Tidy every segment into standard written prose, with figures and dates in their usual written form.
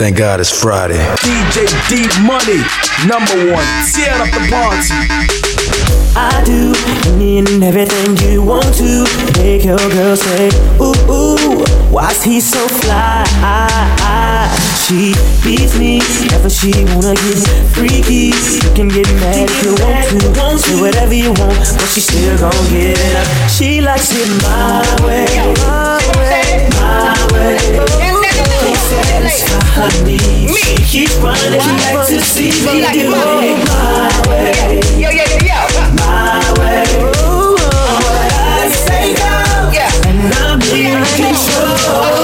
Thank God it's Friday. DJ D Money, #1. Tear up the party. I do and everything you want to make your girl say, ooh, ooh, why's he so fly? She beats me, never she wanna get freaky. You can get mad if you want to, do whatever you want, but she still gon' get it up. She likes it my way, my way, my way. Satisfy her needs. She keeps running, she likes to see me do it my way, my way. Ooh, I say go, and I'm in control.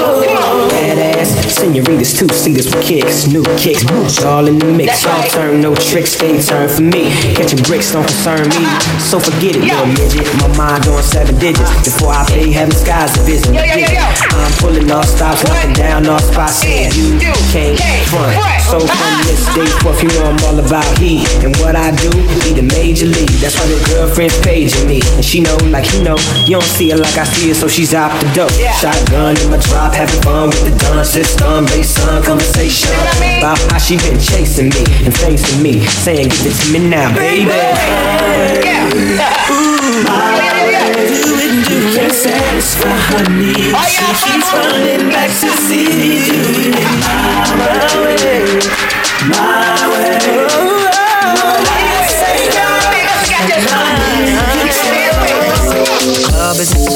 Senoritas, two-seaters with kicks, new kicks, boots all in the mix. Y'all turn, no tricks, they turn for me. Catching bricks don't concern me, so forget it, little midget. My mind on 7 digits, before I pay heaven skies to visit. I'm pulling all stops, knocking down all spots. And you can't front, so from this day forth, you know I'm all about heat. And what I do, need a major league. That's why the girlfriend's paging me, and she know, like you know, you don't see it like I see it, so she's out the dope. Shotgun in my drop, having fun with the gun system. Based on conversation, you know what I mean? About how she been chasing me and facing me, saying give it to me now, baby. Ooh, my way, do it, do it. Can't satisfy her needs. She keeps running back to see me do it my way, my way. Club isn't the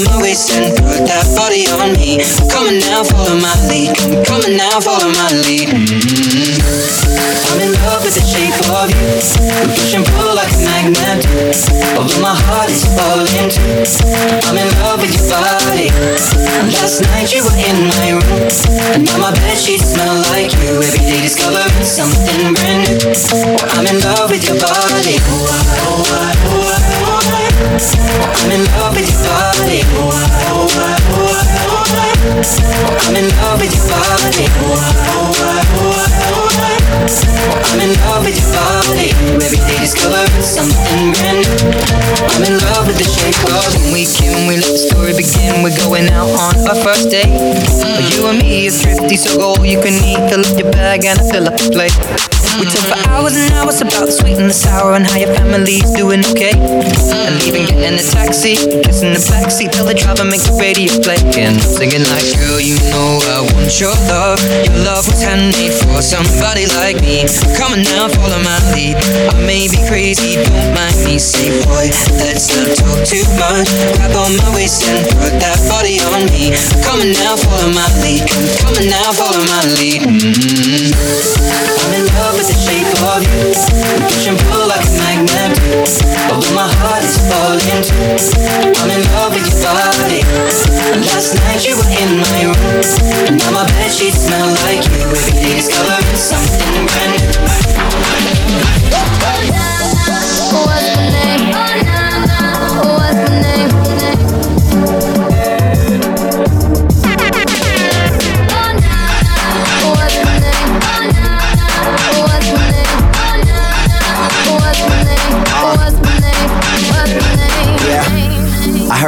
my waist and put that body on me. Come on now, follow my lead. Come on now, follow my lead. I'm in love with the shape of you. Push and pull like a magnet. Although my heart is falling too. I'm in love with your body. Last night you were in my room, and now my bed sheets smell like you. Every day discovering something brand new. I'm in love with your body. Oh, oh, oh, oh, oh. I'm in love with your body. Oh, oh, oh, oh, oh. I'm in love with your body. Oh, oh, oh, oh, oh. I'm in love with your body. Every day discovering something brand new. I'm in love with the shape of you. When we can, we let the story begin. We're going out on our first date. You and me is thrifty, so go all you can eat. Fill up your bag and fill up the plate. We talk for hours and hours about the sweet and the sour, and how your family's doing okay. And leaving, getting a taxi, kissing the backseat, tell the driver make the radio play. And I'm singing like, girl, you know I want your love. Your love was handmade for somebody like me. Come on now, follow my lead. I may be crazy, don't mind me. Say, boy, let's not talk too much. Grab on my waist and put that body on me. Come on now, follow my lead. Come on now, follow my lead. I'm in love with the shape of you. Push and pull like a magnet. Although my heart is falling too. I'm in love with your body. Last night you were in my room, and now my bed sheets smell like you. Every day discovering something brand new. What's the name? What's the name? I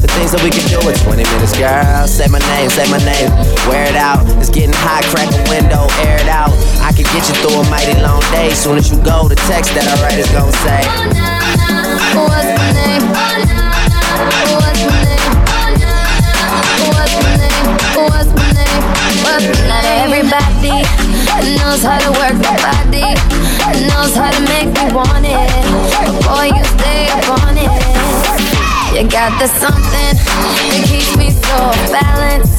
The things that we can do in 20 minutes, girl. Say my name, wear it out. It's getting hot, crack the window, air it out. I can get you through a mighty long day. Soon as you go, the text that I write is gon' say, oh, nah, nah. What's the name? Oh, nah, nah. What's the name? What's the name? What's the name? What's the name? Not everybody knows how to work their body, knows how to make me want it. Boy, got the something that keeps me so balanced.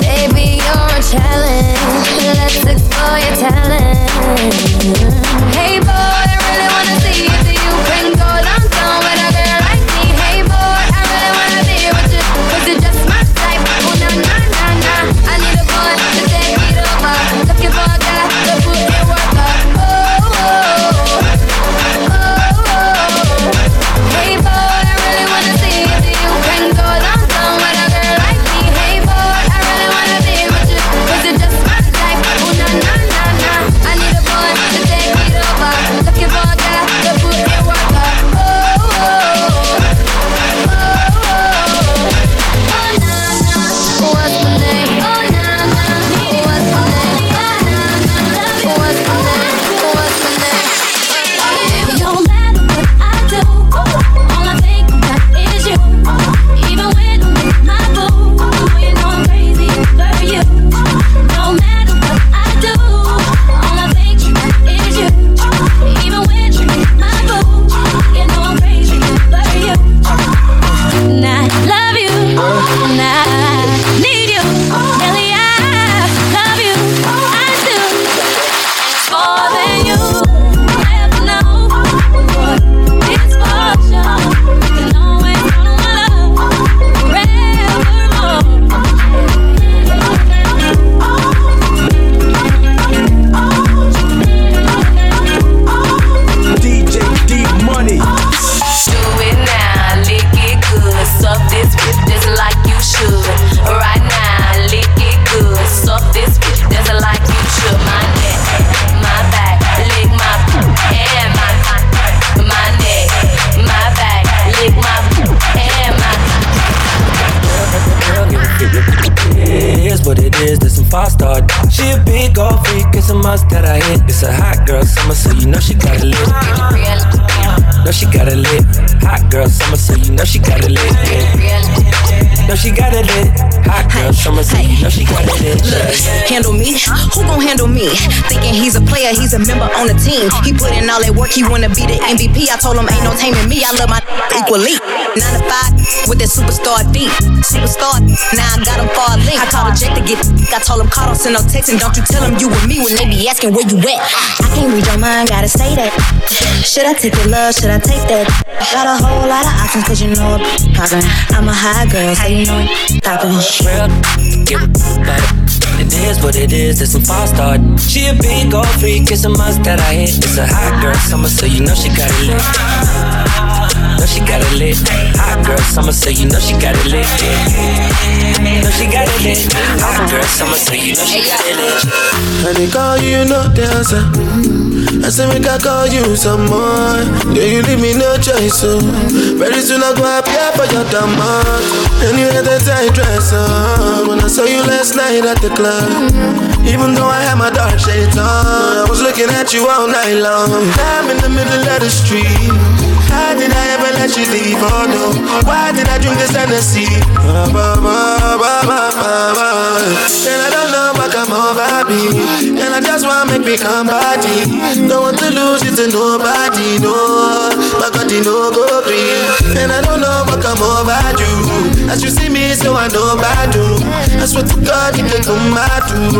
Baby, you're a challenge. Let's explore your talent. Hey boy, I really wanna see you. Do you can go down, down with a girl like me. Hey boy, I really wanna be with you. 'Cause you're just my type. Oh na na na na. I need a boy to take it over. Looking for a guy to put in work up. Oh oh oh oh. Hey boy. He's a member on the team. He put in all that work. He wanna be the MVP. I told him ain't no taming me. I love my equally. 9 to 5 with that superstar beat. Superstar. Now I got him far linked. I called a Jake to get. I told him call. Don't send no text and don't you tell him you with me when they be asking where you at. I can't read your mind. Gotta say that. Should I take your love? Should I take that? Got a whole lot of options 'cause you know I'm a high girl, so you know it. Poppin'. Real. Give it. It is what it is, it's some five-star. She a big old freak, it's a must that I hit. It's a hot girl summer, so you know she got it lit. Know she got it lit. Hot girl summer, so you know she got it lit. Know she got it lit. Hot girl summer, so you know she got it lit. When they call you, no dancer. I say make I call you some more. Yeah, you leave me no choice, so very soon I go up here for your dumb heart. And you had that tight dress on. When I saw you last night at the club, even though I had my dark shades on, I was looking at you all night long. I'm in the middle of the street. How did I ever let you leave? Oh no, why did I drink this Hennessy? And I don't know what I'm over me. And I just wanna make me come body. Don't want to lose you to nobody, no. My God, no go free. And I don't know what I'm over you. As you see me, so I know I do. I swear to God, you can come out too.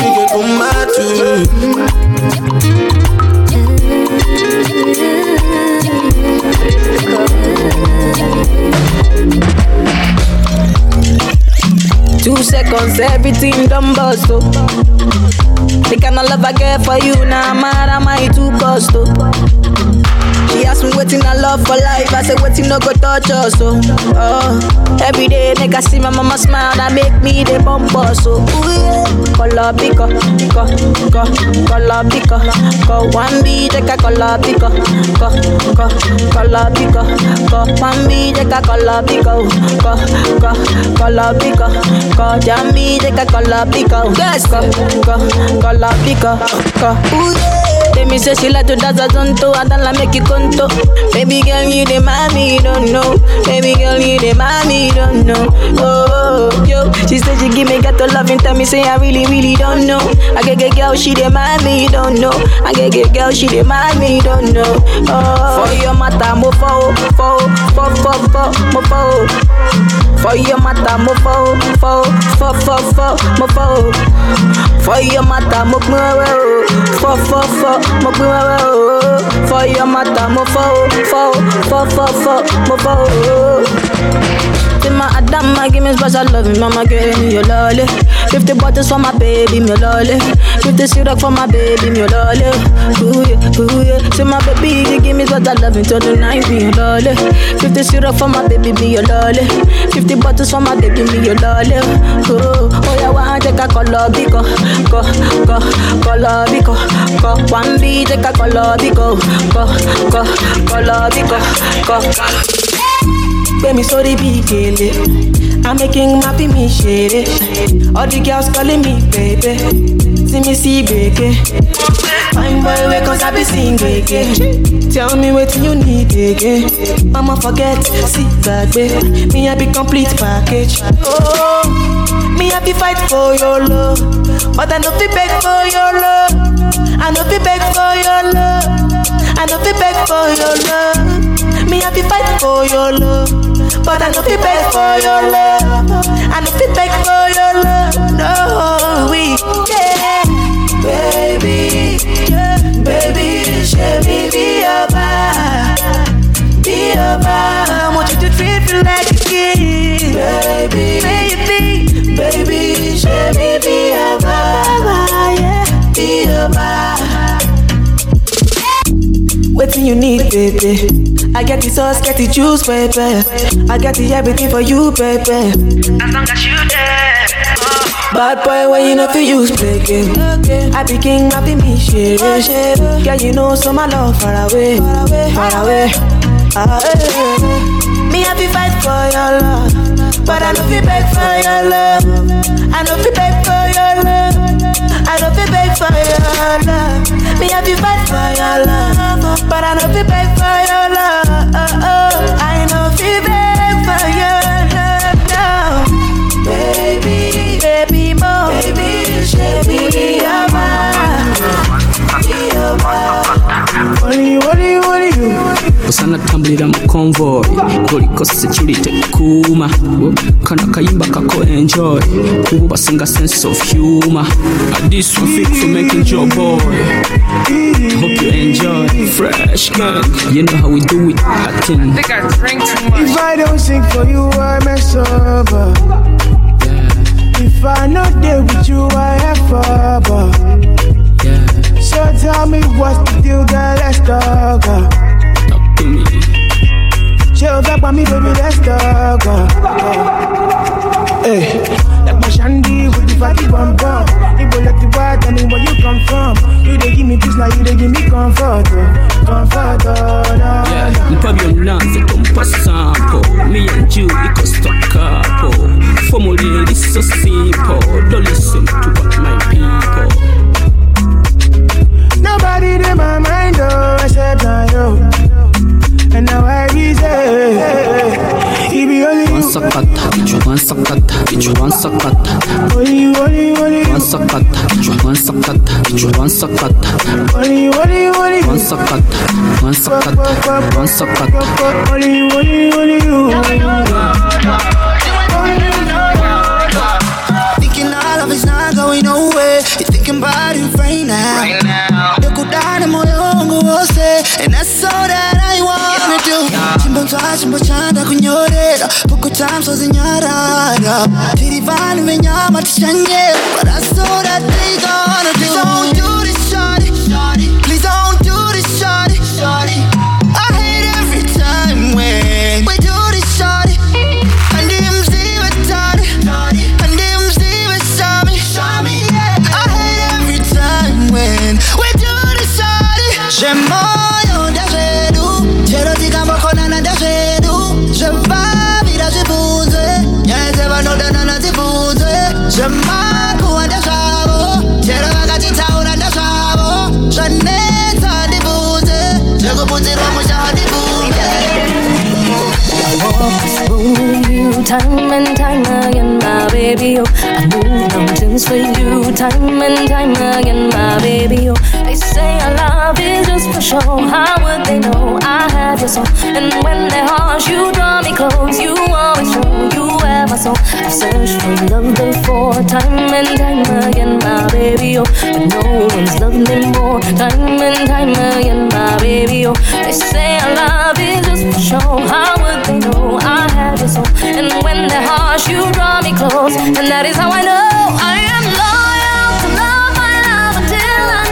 You can come out too. 2 seconds, everything done bust up. The kind of love I get for you, now nah, mad am I too cost up. She asked me what in I love for life. I said what in no go touch us. So every day make I see my mama smile. That make me the bumper. So color picker, color picker, go one beat like a color picker, color picker, go one beat like a color picker, color picker, go jam beat like a color picker, yes, color picker, go. They me say she like to dance a zonto, and then I make you conto. Baby girl, you the mommy, don't know. Baby girl, you the mommy, don't know. Oh, yo, she said she give me ghetto love and tell me say I really, really don't know. I get a girl, she the mommy, don't know. I get a girl, she the mommy, don't know. Oh, for your matter, mo fo, fo, fo, fo, fo, mo mata mofo, fo, fo, fo, fo, mofo. For your mata mofo, fo, fo, fo, mofo. For your mata mofo, fo, fo, fo, fo, mofo. My Adam, my give me special love, mama gave me your lolly. 50 bottles for my baby, my lolly. 50 syrup for my baby, my lolly. Ooh yeah, ooh yeah. See my baby, you give me special love until the night, me your lolly. 50 syrup for my baby, me your lolly. 50 bottles for my baby, me your lolly. Ooh, oh yeah, one take a color bico, go, go, color bico, go. One B take a color bico, go, go, color bico, go. Baby, sorry, be gilly. I'm making happy me shady. All the girls calling me baby. See me see baby. Fine boy, wake up, I be sing baby. Tell me what you need again. Mama forget, see that baby. Me I be complete package. Oh, me I be fight for your love, but I no be beg for your love. I no be beg for your love. I no be beg for your love. Me I be fight for your love. But I no fit beg for your love. I no fit beg for your love. No, we yeah. Baby, yeah. Baby, show me be your vibe. I want you to treat me like a kid. Baby, baby, baby, show me be your vibe, yeah. Be your vibe. What do you need, baby? I get the sauce, get the juice, baby. I get the everything for you, baby. As long as you there. Bad boy, when you know for you, baby. I be king, I be me, shit. Yeah, you know, so my love far away, far away. Me, I be fight for your love, but I don't be beg for your love. I don't be beg for your love. I don't be beg for your love. Me, I be fight for your love, but I don't be beg for your love. I know feel bad for your love now. Baby, baby, more. Baby, should we be your man? What do you? Osana tambulira mu convoy kulikose security kuma kana kayimba kako enjoy kuba basinga sense of humor and this traffic for making job boy hope you enjoy fresh man you know how we do it I think I drink too much if I don't sing for you I mess up yeah. If I not there with you I have trouble yeah. So tell me what's the deal girl let's talk chill back by me, baby, let's go, go, go. Hey, like my shandy with the fatty bum bum. You go like the wild, tell me where you come from. You dey give me peace, now you dey give me comfort, oh. Comfort, oh, no, yeah, you probably not the compass, me and you, it goes to capo. For more, it's so simple. Don't listen to what my people. Nobody in my mind, oh, except I, oh. And now I reset. He be only one sakata, one sakata, one sakata. Only. One sakata, one sakata, one sakata. Only. One sakata, one sakata, one sakata. Only you. Thinking all of it's not going nowhere. You're thinking about it right now. Look down in my own say, and that's all that I want. Chimbo chanda kunyorera Poco times was in your rada Tirivani when you're my chanye. But I saw that they gonna do. Please don't do this shawty. Please don't do this shawty. I hate every time when we do this shawty. And DMZ with Tony. And DMZ with Shami. I hate every time when we do this shawty. Jemmo time and time again, my baby, oh. I move mountains for you, time and time again, my baby, oh. They say our love is just for show. How would they know I have your soul? And when they harsh, you draw me close. You always show you ever. my soul. I've searched for love before, time and time again, my baby, oh. But no one's loved me more, time and time again, my baby, oh. They say our love is just for show. How would they know I have your soul? And when they're harsh, you draw me close, and that is how I know I am loyal to love, my love, until I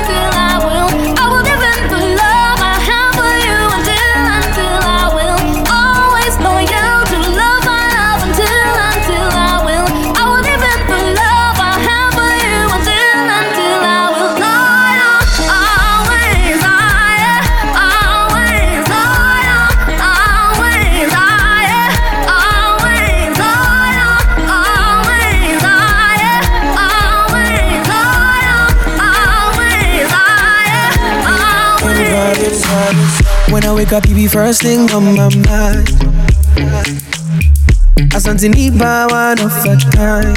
will. I will give in for love I have for you, until I will. Always loyal to love, my love, until I will. I will give in for love I have for you, until I will. Loyal, always loyal, always loyal, always loyal, always loyal, always loyal, always loyal, always loyal, always loyal. When I wake up, you be first thing on my mind. I something need by one of a kind.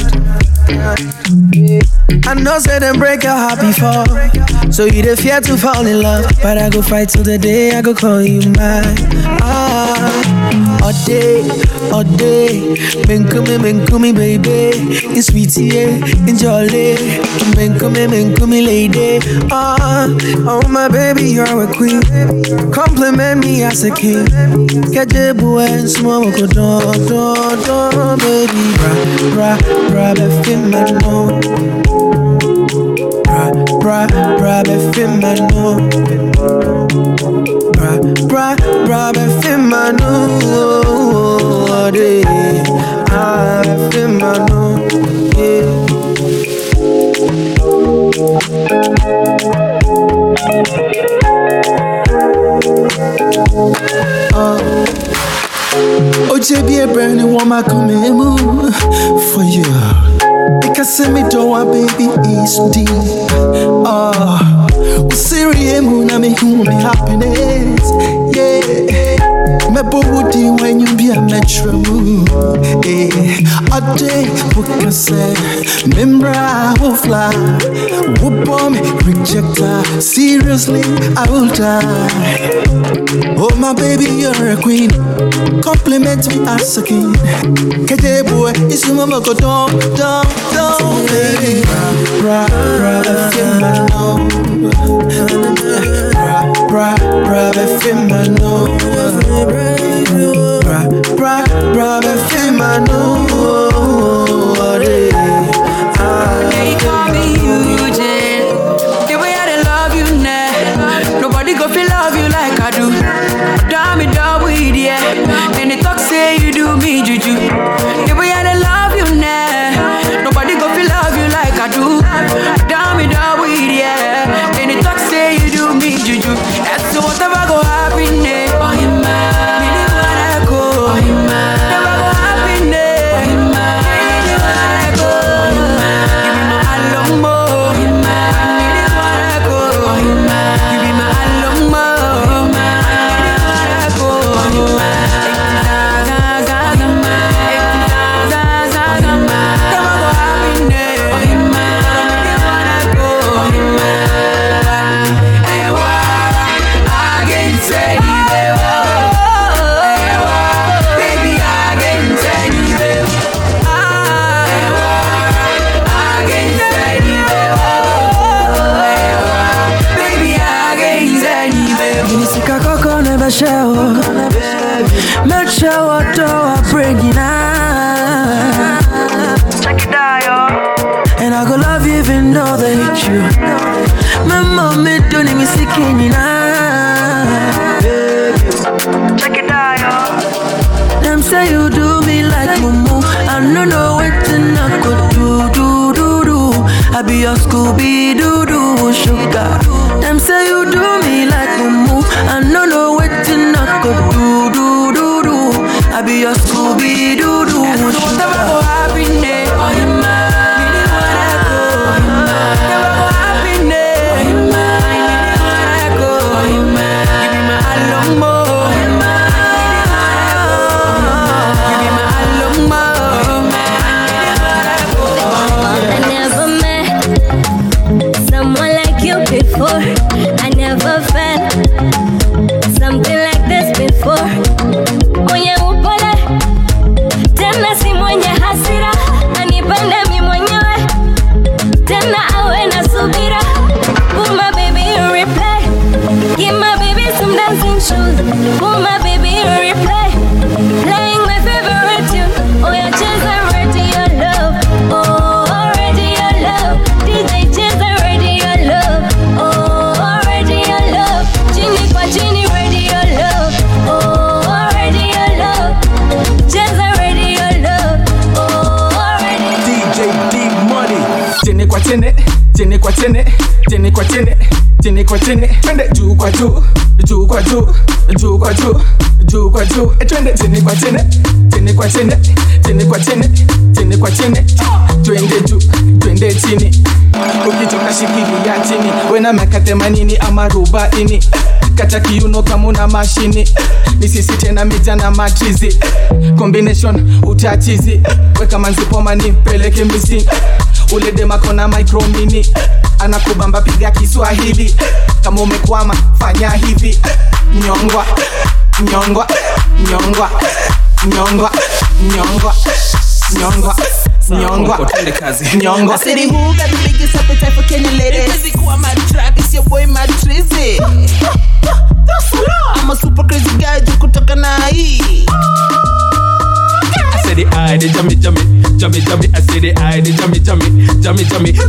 I know say them break your heart before, so you the fear to fall in love. But I go fight till the day I go call you mine. Ah, all day, menkumi, baby. It's sweet, yeah, it's jolly. Menkumi, lady. Ah, oh my baby, you're a queen. Compliment me as a king. Kajebu and small do, baby. Bra, befit my no. Bra, befit my no. Bra, befit my no. I feel my love, yeah. Oh, JB, a brand new woman coming in for you. They can send me to a baby is deep. Ah, we serious, moon, I make you happiness, yeah. Me body when you be a metro, eh? A day we can say, remember I will fly. Whoop on me, reject her. Seriously, I will die. Oh my baby, you're a queen. Compliment me as a king. Kete boy, it's my mama go down, baby. Bra, Bra, befit my no. They call me Eugene. The way I love you now, nobody go feel love you like I do. Damn it, dog with yeah. And they talk say you do me juju. The way I love you now, nobody go feel love you like I do. Damn it, dog with yeah. And they talk say you do me juju. And so whatever go happen now. Something like this before. Mwenye upole tena si mwenye Tini kwa tini Twende juu kwa juu Twende tini kwa tini Twende juu, twende chini Ukichoka shikilia ya chini Wena mekate manini ama rubaini Kata kiuno kama una mashini Nisisi tena mija na machizi Combination utachizi Weka manzipo mani peleke misi Ule dema kona micro mini Anakubamba piga Kiswahili Kama umekwama fanya hivi Nyongwa I said who got the biggest appetite for Kenyan ladies? This is my trap, it's your boy Matrizi. I'm a super crazy guy, you could talk an I said the eye, the jummy. I said the eye, the jummy.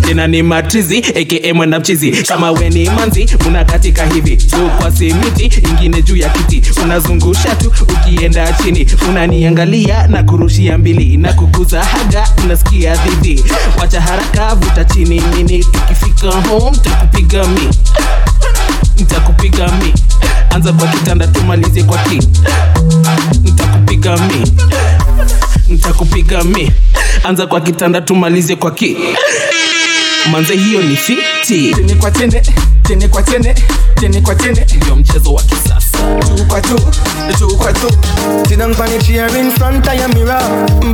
Jina ni Matrizi, aka mwanamchizi. Kama we ni manzi, unakatika hivi. Juu kwa simiti, ingine juu ya kiti. Unazungusha tu, ukienda chini. Unaniangalia na kurushia mbili. Na kukuza haga, unasikia dhidi. Wacha haraka, vuta chini nini. Tukifika home, nitakupiga mi. Anza kwa kitanda tumalize kwa ki. Nitakupiga mi. Anza kwa kitanda tumalize kwa ki. Manze hiyo ni fiti. Tini kwa tini Ndiyo mchezo wa kisasa. Juu kwa juu Sidang pani chair in front of your mirror.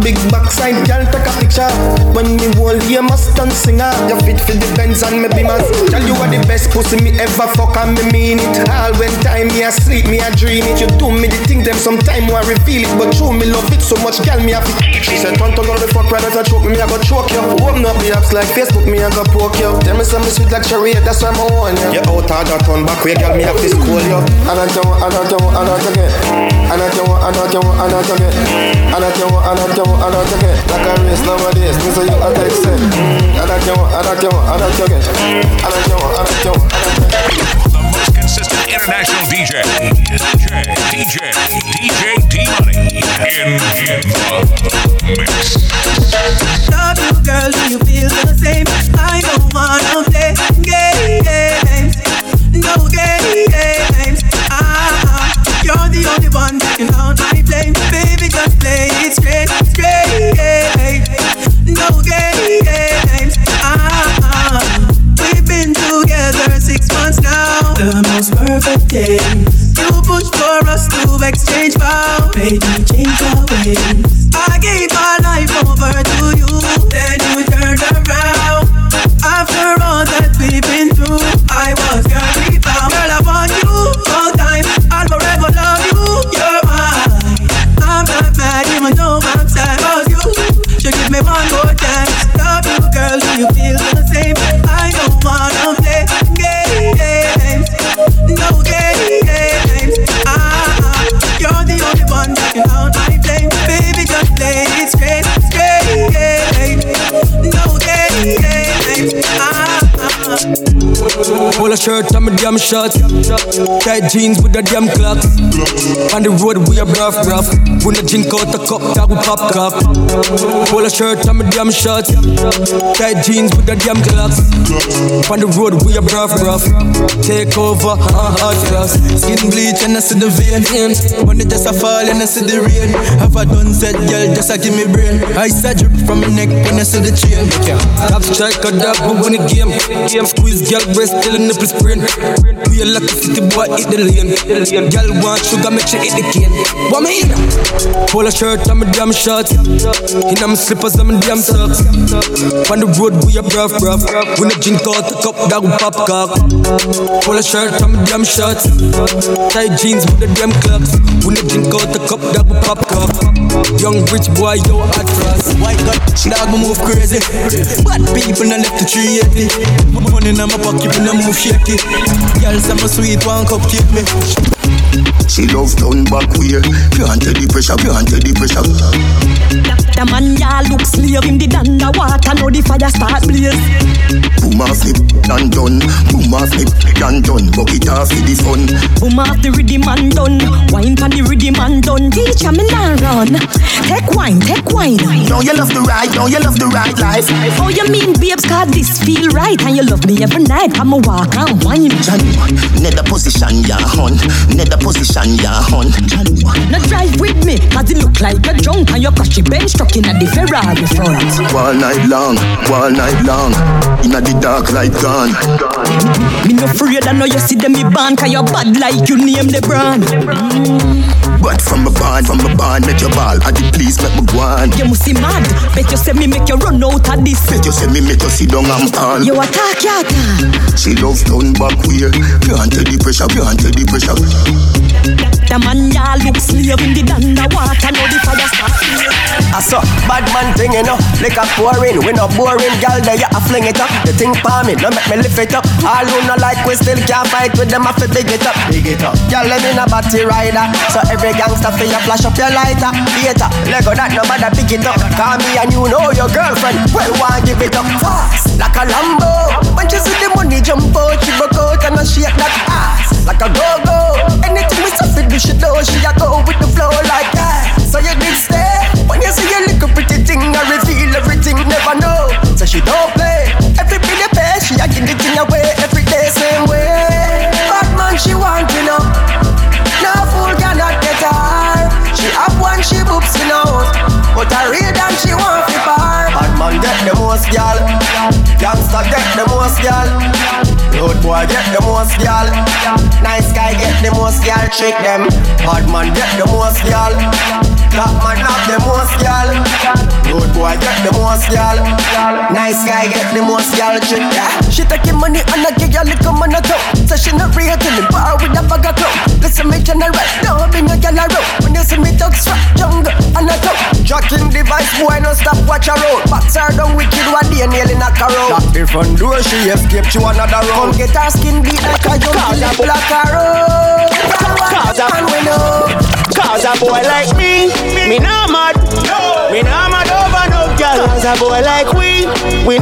Big backside girl take a picture. When me hold you must and singer. Your fit for the Benz and me beamers. Tell you are the best pussy me ever fuck and me mean it. All when time me asleep me a dream it. You do me the thing them sometime I reveal it. But true me love it so much girl me have to keep it. She said don't all the fuck brothers I choke me I go choke you. Open up the apps like Facebook me I go poke you. Tell me something sweet like Sharia that's why I'm on you. You're out of that one back way girl me have to school you. I don't get like a race nowadays. This is you a text set. I don't get The most consistent international DJ D-Money in the mix. Love you girl, do you feel the same? I don't wanna play games. No games. You're the only one that can count my blame. Baby, just play it straight. No games. We've been together 6 months now. The most perfect days. You pushed for us to exchange vows. Made me change our ways. I gave my life over to you. Then you turned around. After all that we've been through, I was your rebound. Girl, I want you all time. I'll forever love you, you're mine. I'm not mad even though I'm sad. Cause you should give me one more chance. Love you girl, do you feel the same? I don't wanna play games. No games. You're the only one that can count my blame. Baby, just play it straight. No games. Polo shirt and my damn shorts. Tight jeans with the damn clocks. On the road we are rough. When the drink out the cup, that we pop cough. Polo shirt and my damn shorts. Tight jeans with the damn clocks. On the road we are rough. Take over our hard class. Skin bleach and I see the veins. When it just a fall and I see the rain. Have a done set girl just a give me brain. I said drip from my neck when I see the chain. Top strike or that we win the game. Squeeze girl breast till the nipple sprain. We are lucky city boy hit the lane. Girl want sugar make she hit the cane. What me in? Polo shirt and my damn shorts. In my slippers and my damn socks. On the road we are rough. When the drink out the cup that we pop cock. Polo shirt and my damn shorts. Tight jeans with the damn clocks. When the drink out the cup that we pop cock. Young rich boy yo hot cross. White gun dog me move crazy. Bad people na left the tree. Money in my pocket, when I move shaky. Girl, I'm a sweet one cup, keep me. She loves down back way. Can't take the pressure. The man ya look slave him the danda water. Now the fire start blaze. Boom off flip, done. Bucket off the sun. Boom off the rhythm and done. Wine pan the rhythm and done. Teach me now. on. Take wine, take wine. Now you love the right, now you love the right life. Oh, you mean babes, cause this feel right. And you love me every night, I'ma walk and wine. John, need a position, ya hun. Need a position, ya hun. Now drive with me, cause you look like a drunk. And your cushy bench stuck in a the Ferrari front. One night long, one night long. In a the dark light gone. Me no afraid, I know you see them me band. Cause you're bad like you name the brand. But from a band, make your ball. I did please make me one. You must see mad. Bet you say me make you run out of this. Bet you say me make you sit down and call. You attack, you attack. She loves down back here. Can't tell the pressure, can't tell the pressure. The man ya look slave in the danda water. Now the fire starts here. I saw bad man thing, you know. Like a pouring, we no boring. Girl, there you a fling it up. The thing palm me, no make me lift it up. All who no like we still can't fight with them. I fi big it up, big it up. Girl, let me no batty rider. So every gangster for you flash up your lighter. Later, let go that no matter pick it up. Call me and you know your girlfriend. Well, why give it up fast? Like a Lambo. When she see the money jump out, she broke out and I shake that ass. Like a go-go. Anything we suffer, do she do. She a go with the flow like that. So you did stay. When you see your little pretty thing, I reveal everything, never know. So she don't play. Every penny pay, she a give the thing away. Every day, same way. Bad man, she want to know. Now fool cannot get her. She up one, she boops in out. But I read and she won't flip her. Bad man get the most girl. Gangsta get the most girl. Road boy get the most girl. Nice guy get the most girl. Trick them. Bad man get the most girl. Top man up the most girl. Road boy get the most girl. Nice guy get the most girl. Trick them. She taking money and I give your little man a toe. So she not real till the bar with a bag of clothes. Listen me general, don't be no girl a road. When you see me talk strap, jungle and a top. Jocking device, boy, no stop, watch a road. Bats her down wicked, what they nail in a carol. That the front door, she escaped to another road. Come get her skin beat like a young black arrow. Cause a man we know. Cause a boy like me not mad. No. Me not mad over no girl. Cause a boy like we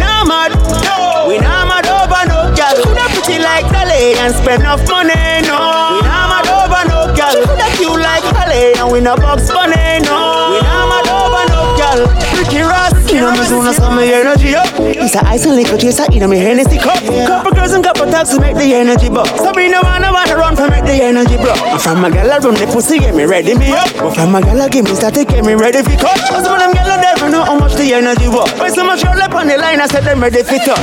not mad. No. We not mad over no girl. Could a pretty like Dolly and spend enough money, no. We not mad over no girl. Could a cute like Dolly and we no box money, no. We not mad over no girl. Ricky Ross. You know me soon as I'm my energy up. It's a ice and liquor chaser, you know me Hennessy cup. Couple girls and couple taps to make the energy buck. So me no wanna run from make the energy block. From a gala run the pussy get me ready me up. From a gala give me static get me ready for cut. Cause some of them gala never know how much the energy work. When so much roll up on the line I said them ready for cut.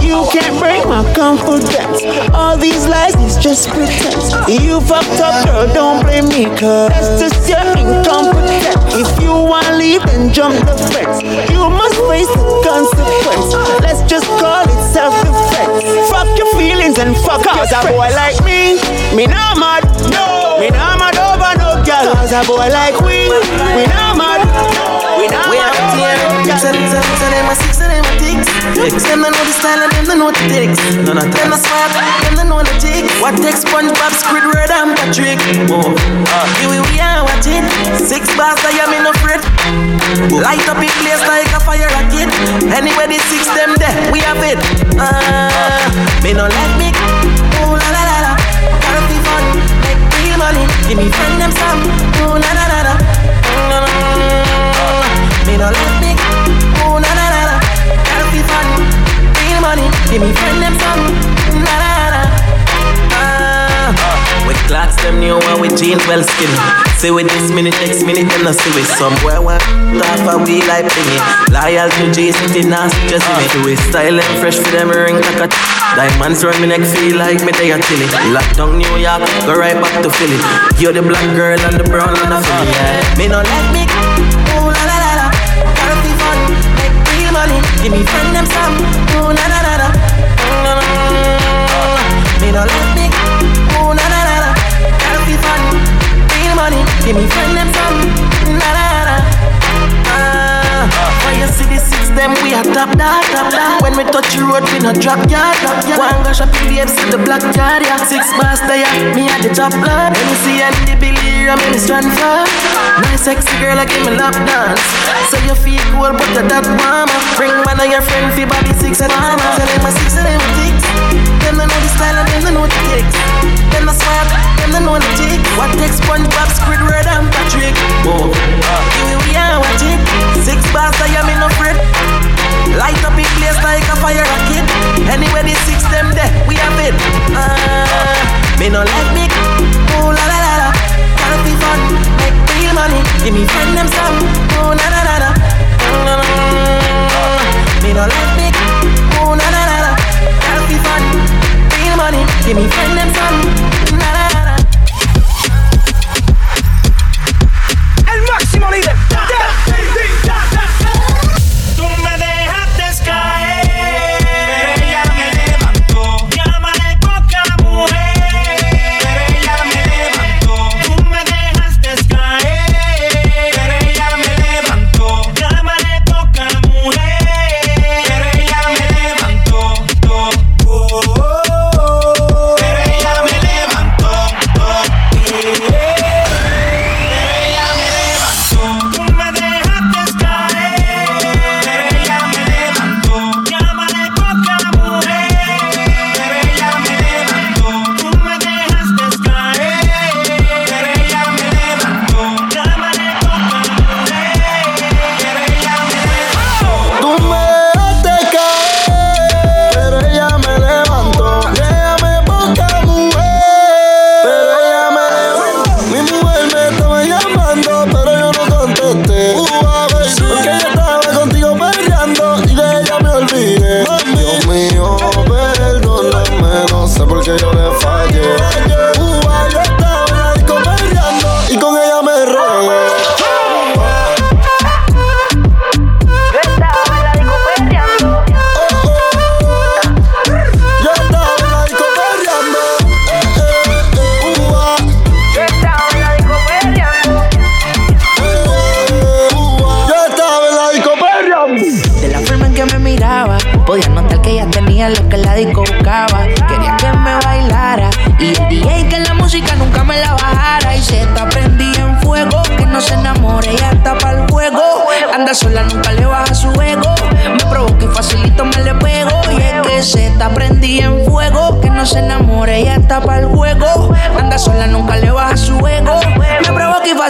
You can't break my confidence. All these lies is just pretense. You fucked up girl, don't blame me cause that's just your incompetence. If you wanna leave then jump the fence. You must face the consequence. Let's just call it self-defense. Fuck your feelings and fuck your friends. Cause a boy like me not mad. No. Me not mad over no girl. Cause a boy like we not mad. We not mad over no girl. So them a six and them a ticks. Them don't know the style and them don't know the ticks. Them a smart, them don't know the ticks. What takes SpongeBob, Squidward and Patrick? Here we are watching. Six bars I am in a fret. Light up in place like a fire rocket. Anyway the six them there, we have it. Me no like me. Oh la la la la. Gotta be fun, make real money. Give me friend them some. Oh na na na na. Me no like me. Oh na na na na. Gotta be fun, real money. Give me friend them some. Na na na. With clocks them new and with jeans well skinny. Say with this minute, next minute, then I see with somewhere where half a wee life thingy. Loyal to Jason, did not suggest me. To his style and fresh for them ring like a diamonds round me neck, feel like me they are chilly. Lockdown New York, go right back to Philly. You're the black girl and the brown and the filly. Yeah. Me no like me, ooh la la la la. Gotta be fun, make real money. Give me friend them some, ooh la la la la. Me no like me, ooh la la la la. Gotta be fun, real money. Give me friend them some, la la la. When you see the six them, we are top, top, top, top. When we touch the road, we no drop, yeah, drop, yeah. One go shop in the FC, the black yard, yeah. Six master, yeah, me at the top, blood. When you see any believer, I'm in the strand floor. My sexy girl, I give me lap dance. So you feel cool, but you're that mama. Bring one of your friends, feel body six and mama. Tell them my six and them ticks. Them don't know the style and them don't know the ticks. Them the swag, them don't know the tick. What takes SpongeBob, Squidward and Patrick?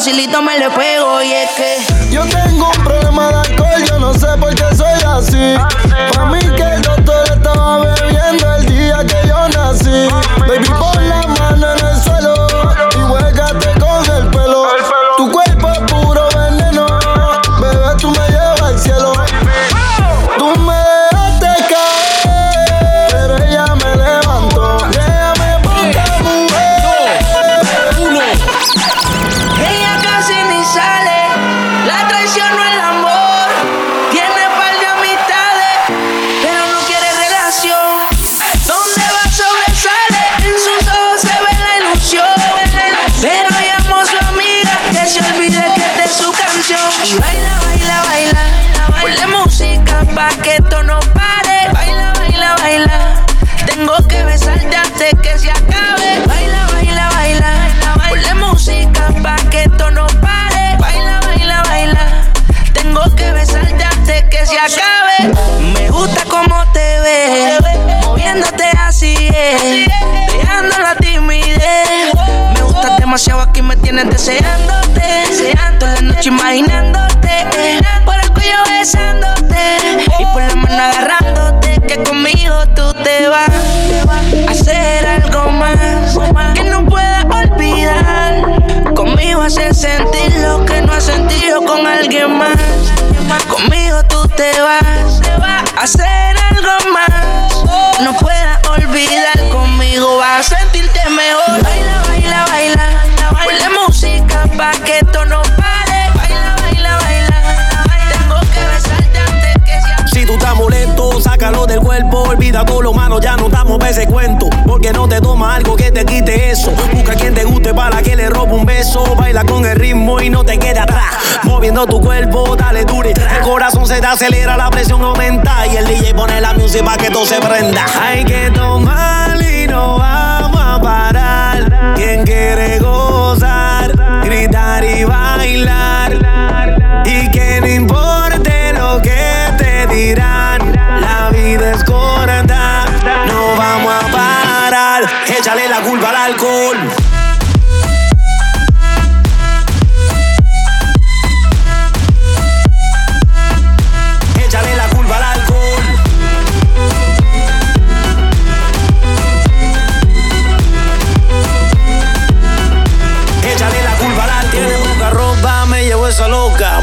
facilito me le pego. Y es que yo tengo un problema de alcohol, yo no sé por qué soy así. Pa' mí que el doctor estaba bebiendo el día que yo nací. Baby, pon la mano en el suelo y huélgate con el pelo. Tu cuerpo es puro veneno, bebé, tú me llevas al cielo. Tú me dejaste caer, pero ella me levantó. Déjame poca mujer. Uno. Ella casi ni sale, la traición no es el amor. Tiene par de amistades, pero no quiere relación. ¿Dónde va? Sobresale, en sus ojos se ve la ilusión. Pero llamo a su amiga, que se olvide que esta es su canción. Y baila, baila, baila. Ponle música pa' que esto no pare. Baila, baila, baila. Tengo que besarte antes que se acabe. Baila, baila, baila. Ponle música pa' que esto no pare. Baila, baila, baila. Tengo que besarte antes que se acabe. Me gusta cómo te ves, moviéndote así, dejando la timidez. Me gustas demasiado, aquí me tienes deseándote, deseando la noche imaginándote. Por el cuello besándote y por la mano agarrándote, que conmigo tú te vas a hacer algo más que no puedas olvidar. Conmigo haces sentir lo que no has sentido con alguien más. Conmigo tú te vas a hacer algo más. No puedas olvidar, conmigo vas a sentirte mejor. Baila, baila, baila, ponle música pa' que esto no pare. Baila, baila, baila, tengo que besarte antes que se acabe. Si tú estás molesto, sácalo del cuerpo, olvida todo lo malo, ya no damos ese cuento. Porque no te toma algo que te quite eso. Busca quien te guste para que le robe un beso. Baila con el ritmo y no te quede atrás. Moviendo tu cuerpo, dale dure. El corazón se te acelera, la presión aumenta. Y el DJ pone la música para que todo se prenda. Hay que tomar y no vamos a parar. Quien quiere gozar, gritar y bailar. Y que no importe lo que te dirán. La vida es corta, no vamos a parar. Échale la culpa al alcohol.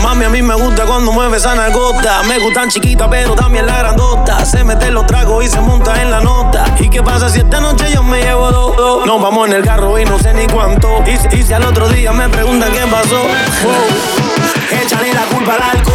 Mami, a mí me gusta cuando mueve esa nalgota. Me gustan chiquitas, pero también la grandota. Se mete los tragos y se monta en la nota. ¿Y qué pasa si esta noche yo me llevo dos? Nos vamos en el carro y no sé ni cuánto. Y si al otro día me preguntan qué pasó, oh, échale la culpa al alcohol.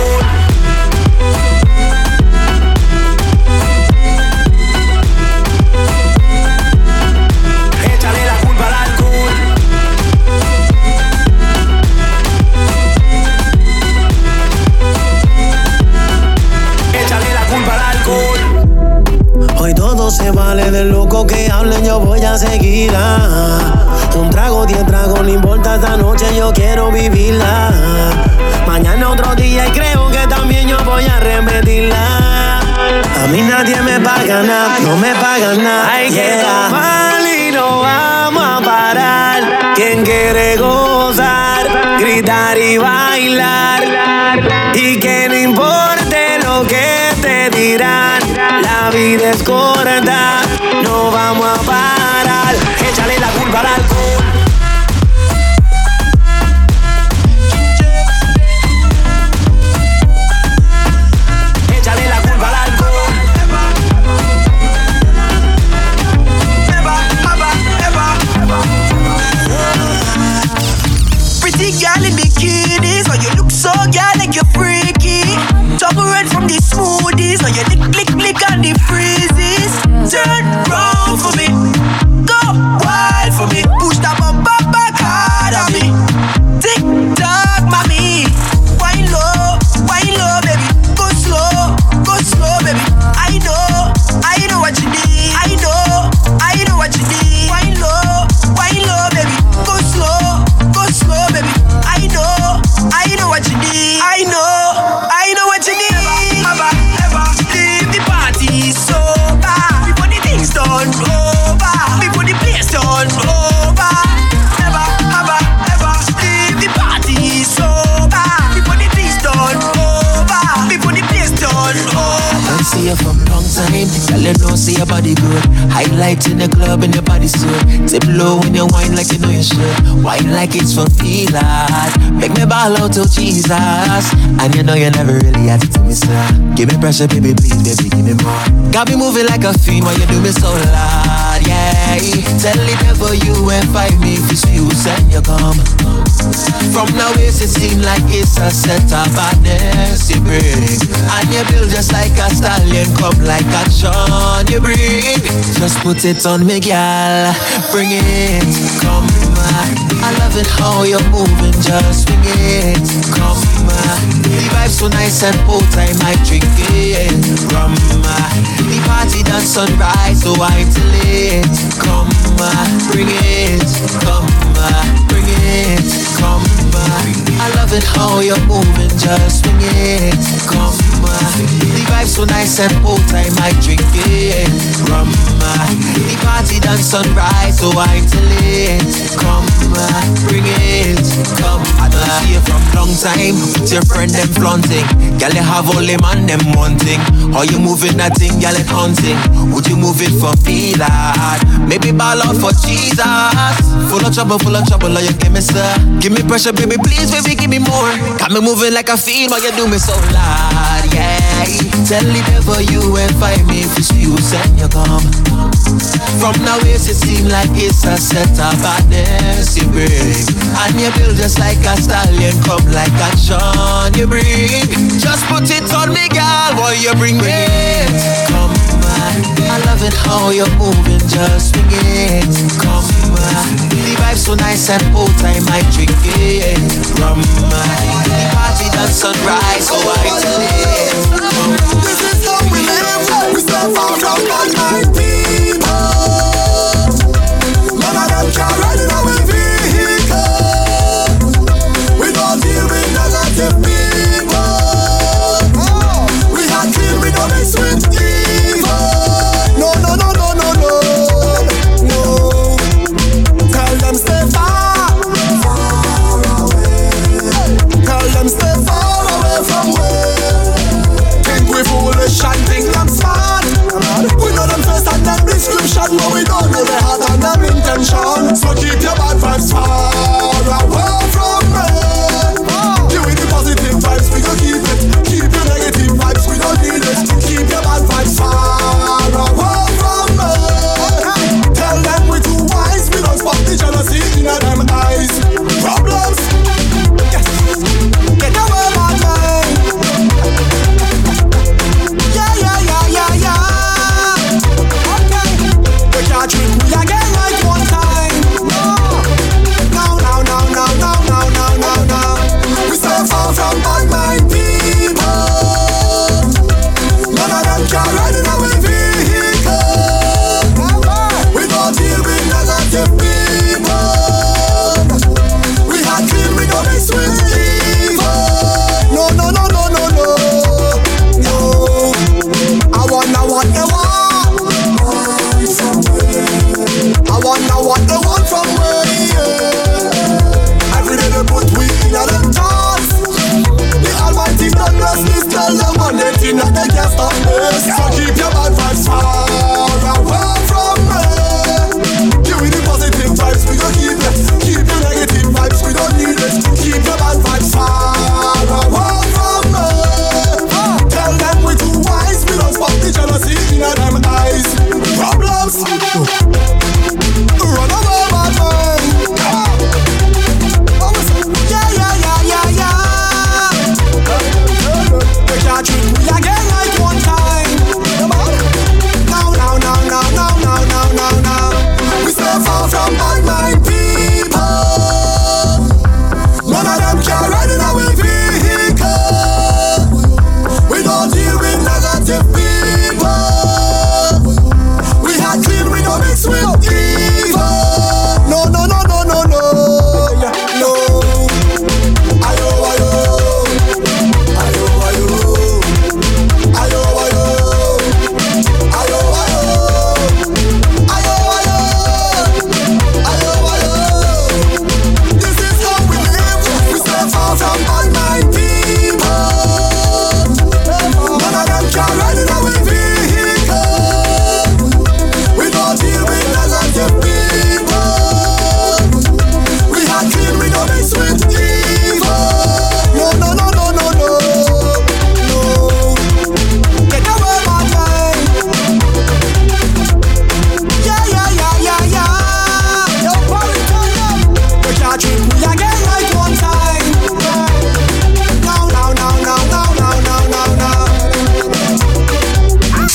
Se vale de loco que hablen, yo voy a seguirla. Un trago, 10 tragos, no importa, esta noche yo quiero vivirla. Mañana otro día y creo que también yo voy a repetirla. A mí nadie me paga nada, no me pagan nada. Hay que tomar y no vamos a parar. Quien quiere gozar, gritar y bailar. Y que no importe lo que te dirán. La vida es corta, no vamos a parar. Échale la culpa al alcohol. Échale la culpa al alcohol. Pretty girl in bikinis, oh you look so girl like you're freaky. Double red from the smoothies, or you lick, lick, lick on the freezes. Turn round for me, go wild for me. Push that bumper back hard on me. Tick tock, mommy. Wine low, baby. go slow, baby. I know what you need. I know what you need. Wine low, baby. Go slow, baby. I know what you need. I know what you need. Never, ever leave the party sober. Before the things done over. time. Tell you know, say your body good. Highlights in the club and your body suit. Tip low when you wine like you know you should. Wine like it's for feelers. Make me ball out to Jesus. And you know you never really had it to me, sir. Give me pressure, baby, please, baby, give me more. Got me moving like a fiend while you do me so loud, yeah. Tell the devil you and fight me if you see who's and you come. From now waist it seems like it's a set of badness you bring. And you build just like a stallion, come like a Sean you bring. Just put it on me, girl, bring it, come on. I love it how you're moving, just swing it, come on. The vibe so nice and both I might drink it, come on. The party done sunrise, so I till it, come on. Bring it, come on. Bring it, come on. I love it how you're moving, just swing it, come on. The vibe so nice and both I might drink it, come on. The party done sunrise, so I till it, come on. Bring it, come. I don't see you from long time. With your friend them flaunting. Y'all have all them and them wanting. How you moving that thing, y'all it haunting. Would you move it for feelers? Maybe ball out for Jesus. Full of trouble, or you give me sir. Give me pressure, baby, please, baby, give me more. Got me moving like a fiend while you do me so loud, yeah. Tell the devil you and fight me if it's you and you come. From now waist it seem like it's a set of badness you bring. And you build just like a stallion, come like a Sean you bring. Just put it on me, girl, while you bring it. Come on, I love it how you're moving, just swing it. Come on, the vibe so nice and both I might drink it. Come on, the party done sunrise, so I tell it. This is how we live, we step out of our night people. None of them can ride in our vehicle. We don't deal with negative people. We are deal with all this with evil. No, no, no, no, no, no, no. Tell them stay far, far away.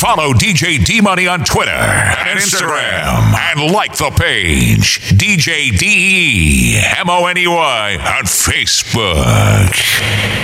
Follow DJ D-Money on Twitter and Instagram and like the page DJ D-E-M-O-N-E-Y on Facebook.